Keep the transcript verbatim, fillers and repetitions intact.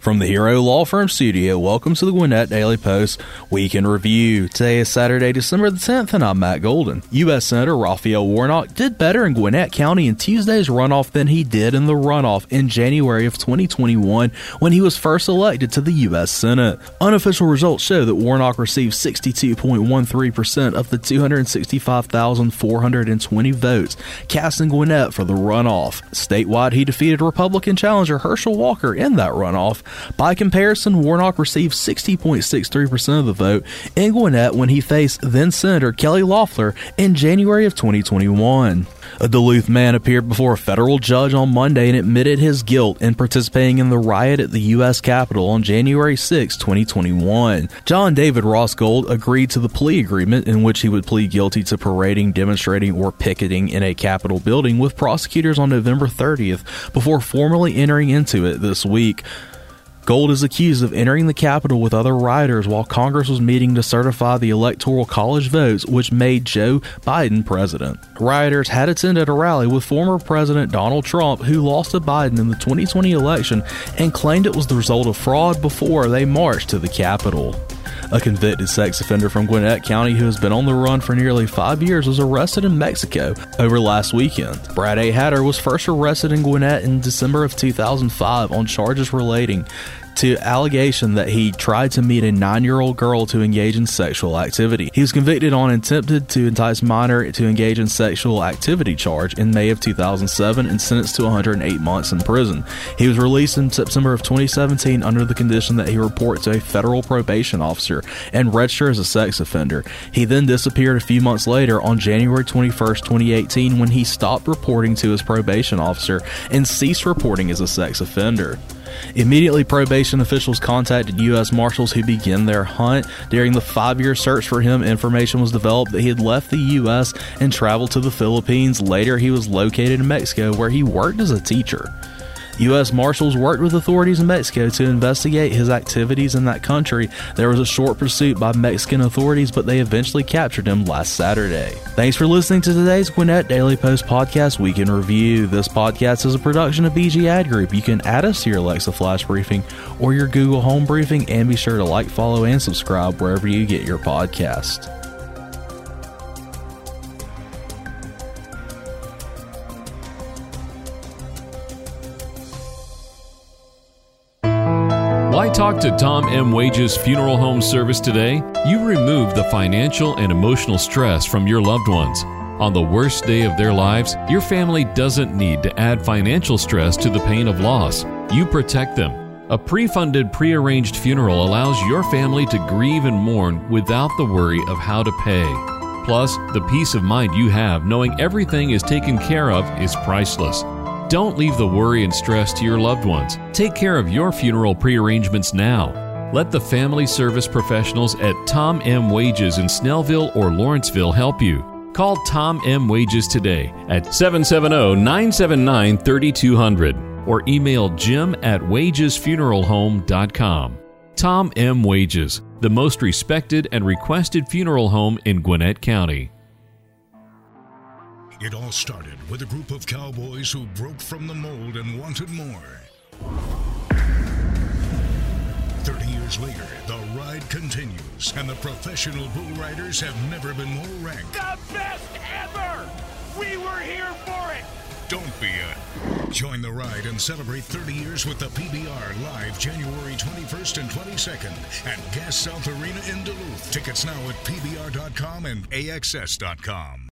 From the Hero Law Firm Studio, welcome to the Gwinnett Daily Post Week in Review. Today is Saturday, December the tenth, and I'm Matt Golden. U S Senator Raphael Warnock did better in Gwinnett County in Tuesday's runoff than he did in the runoff in January of twenty twenty-one when he was first elected to the U S Senate. Unofficial results show that Warnock received sixty-two point one three percent of the two hundred sixty-five thousand four hundred twenty votes cast in Gwinnett for the runoff. Statewide, he defeated Republican challenger Herschel Walker in that runoff. By comparison, Warnock received sixty point six three percent of the vote in Gwinnett when he faced then-Senator Kelly Loeffler in January of twenty twenty-one. A Duluth man appeared before a federal judge on Monday and admitted his guilt in participating in the riot at the U S Capitol on January sixth, twenty twenty-one. John David Ross Gold agreed to the plea agreement in which he would plead guilty to parading, demonstrating, or picketing in a Capitol building with prosecutors on November thirtieth before formally entering into it this week. Gold is accused of entering the Capitol with other rioters while Congress was meeting to certify the Electoral College votes, which made Joe Biden president. Rioters had attended a rally with former President Donald Trump, who lost to Biden in the twenty twenty election, and claimed it was the result of fraud before they marched to the Capitol. A convicted sex offender from Gwinnett County who has been on the run for nearly five years was arrested in Mexico over last weekend. Brad A. Hatter was first arrested in Gwinnett in December of two thousand five on charges relating to allegation that he tried to meet a nine-year-old girl to engage in sexual activity. He was convicted on attempted to entice minor to engage in sexual activity charge in May of two thousand seven and sentenced to one hundred eight months in prison. He was released in September of twenty seventeen under the condition that he report to a federal probation officer and register as a sex offender. He then disappeared a few months later on January twenty-first, twenty eighteen when he stopped reporting to his probation officer and ceased reporting as a sex offender. Immediately, probation officials contacted U S Marshals who began their hunt. During the five-year search for him, information was developed that he had left the U S and traveled to the Philippines. Later, he was located in Mexico where he worked as a teacher. U S Marshals worked with authorities in Mexico to investigate his activities in that country. There was a short pursuit by Mexican authorities, but they eventually captured him last Saturday. Thanks for listening to today's Gwinnett Daily Post Podcast Week in Review. This podcast is a production of B G Ad Group. You can add us to your Alexa Flash Briefing or your Google Home Briefing, and be sure to like, follow, and subscribe wherever you get your podcast. Why talk to Tom M. Wages Funeral Home Service today? You remove the financial and emotional stress from your loved ones. On the worst day of their lives, your family doesn't need to add financial stress to the pain of loss. You protect them. A pre-funded, pre-arranged funeral allows your family to grieve and mourn without the worry of how to pay. Plus, the peace of mind you have knowing everything is taken care of is priceless. Don't leave the worry and stress to your loved ones. Take care of your funeral prearrangements now. Let the family service professionals at Tom M. Wages in Snellville or Lawrenceville help you. Call Tom M. Wages today at seven seven zero, nine seven nine, three two zero zero or email jim at wages funeral home dot com. Tom M. Wages, the most respected and requested funeral home in Gwinnett County. It all started with a group of cowboys who broke from the mold and wanted more. Thirty years later, the ride continues, and the professional bull riders have never been more ranked. The best ever! We were here for it! Don't be a... Join the ride and celebrate thirty years with the P B R live January twenty-first and twenty-second at Gas South Arena in Duluth. Tickets now at P B R dot com and A X S dot com.